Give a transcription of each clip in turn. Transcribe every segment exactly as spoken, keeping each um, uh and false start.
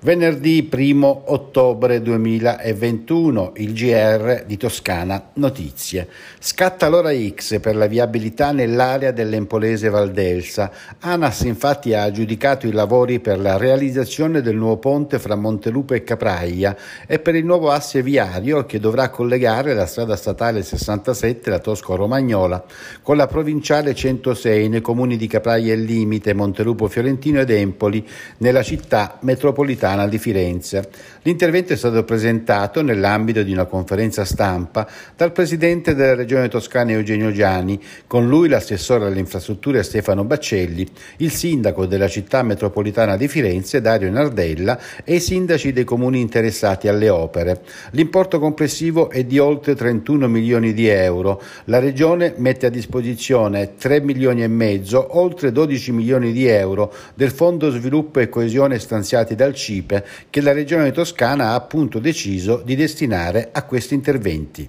Venerdì primo ottobre duemilaventuno, il G R di Toscana Notizie. Scatta l'ora X per la viabilità nell'area dell'Empolese Valdelsa. ANAS infatti ha aggiudicato i lavori per la realizzazione del nuovo ponte fra Montelupo e Capraia e per il nuovo asse viario che dovrà collegare la strada statale sessantasette, la Tosco-Romagnola, con la provinciale centosei nei comuni di Capraia e Limite, Montelupo Fiorentino ed Empoli, nella città metropolitana di Firenze. L'intervento è stato presentato nell'ambito di una conferenza stampa dal presidente della Regione Toscana Eugenio Giani, con lui l'assessore alle infrastrutture Stefano Baccelli, il sindaco della città metropolitana di Firenze Dario Nardella e i sindaci dei comuni interessati alle opere. L'importo complessivo è di oltre trentuno milioni di euro. La Regione mette a disposizione tre milioni e mezzo, oltre dodici milioni di euro del Fondo Sviluppo e Coesione stanziati dal C I P che la Regione Toscana ha appunto deciso di destinare a questi interventi.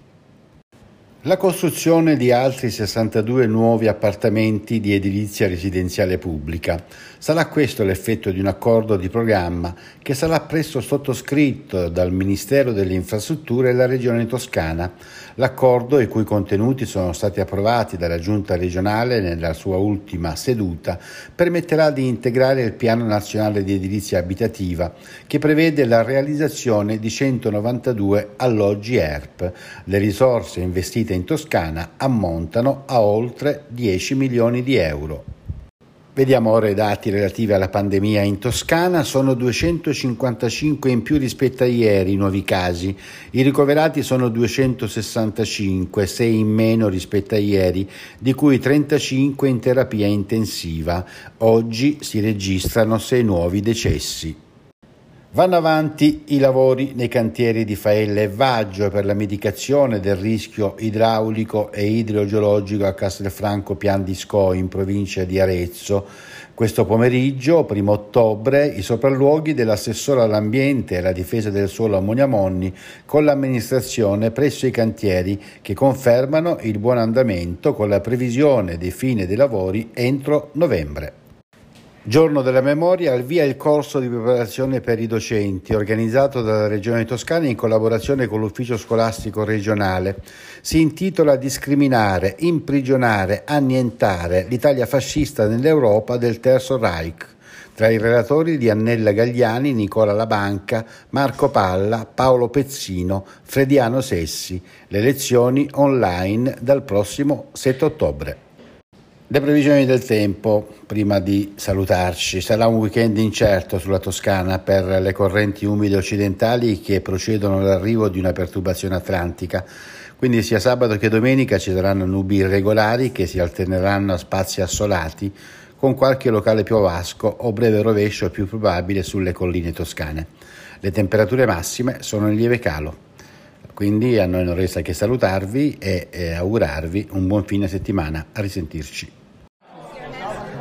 La costruzione di altri sessantadue nuovi appartamenti di edilizia residenziale pubblica. Sarà questo l'effetto di un accordo di programma che sarà presto sottoscritto dal Ministero delle Infrastrutture e la Regione Toscana. L'accordo, i cui contenuti sono stati approvati dalla Giunta regionale nella sua ultima seduta, permetterà di integrare il Piano Nazionale di Edilizia Abitativa, che prevede la realizzazione di centonovantadue alloggi E R P. Le risorse investite in Toscana ammontano a oltre dieci milioni di euro. Vediamo ora i dati relativi alla pandemia in Toscana. Sono duecentocinquantacinque in più rispetto a ieri i nuovi casi. I ricoverati sono duecentosessantacinque, sei in meno rispetto a ieri, di cui trentacinque in terapia intensiva. Oggi si registrano sei nuovi decessi. Vanno avanti i lavori nei cantieri di Faella e Vaggio per la mitigazione del rischio idraulico e idrogeologico a Castelfranco Piandiscò in provincia di Arezzo. Questo pomeriggio, primo ottobre, i sopralluoghi dell'assessore all'ambiente e alla difesa del suolo a Moniamonni con l'amministrazione presso i cantieri che confermano il buon andamento con la previsione di fine dei lavori entro novembre. Giorno della memoria, al via il corso di preparazione per i docenti organizzato dalla Regione Toscana in collaborazione con l'Ufficio Scolastico Regionale. Si intitola Discriminare, imprigionare, annientare l'Italia fascista nell'Europa del Terzo Reich. Tra i relatori di Annella Gagliani, Nicola Labanca, Marco Palla, Paolo Pezzino, Frediano Sessi. Le lezioni online dal prossimo sette ottobre. Le previsioni del tempo, prima di salutarci, sarà un weekend incerto sulla Toscana per le correnti umide occidentali che procedono all'arrivo di una perturbazione atlantica. Quindi sia sabato che domenica ci saranno nubi irregolari che si alterneranno a spazi assolati con qualche locale piovasco o breve rovescio più probabile sulle colline toscane. Le temperature massime sono in lieve calo. Quindi a noi non resta che salutarvi e, e augurarvi un buon fine settimana. A risentirci.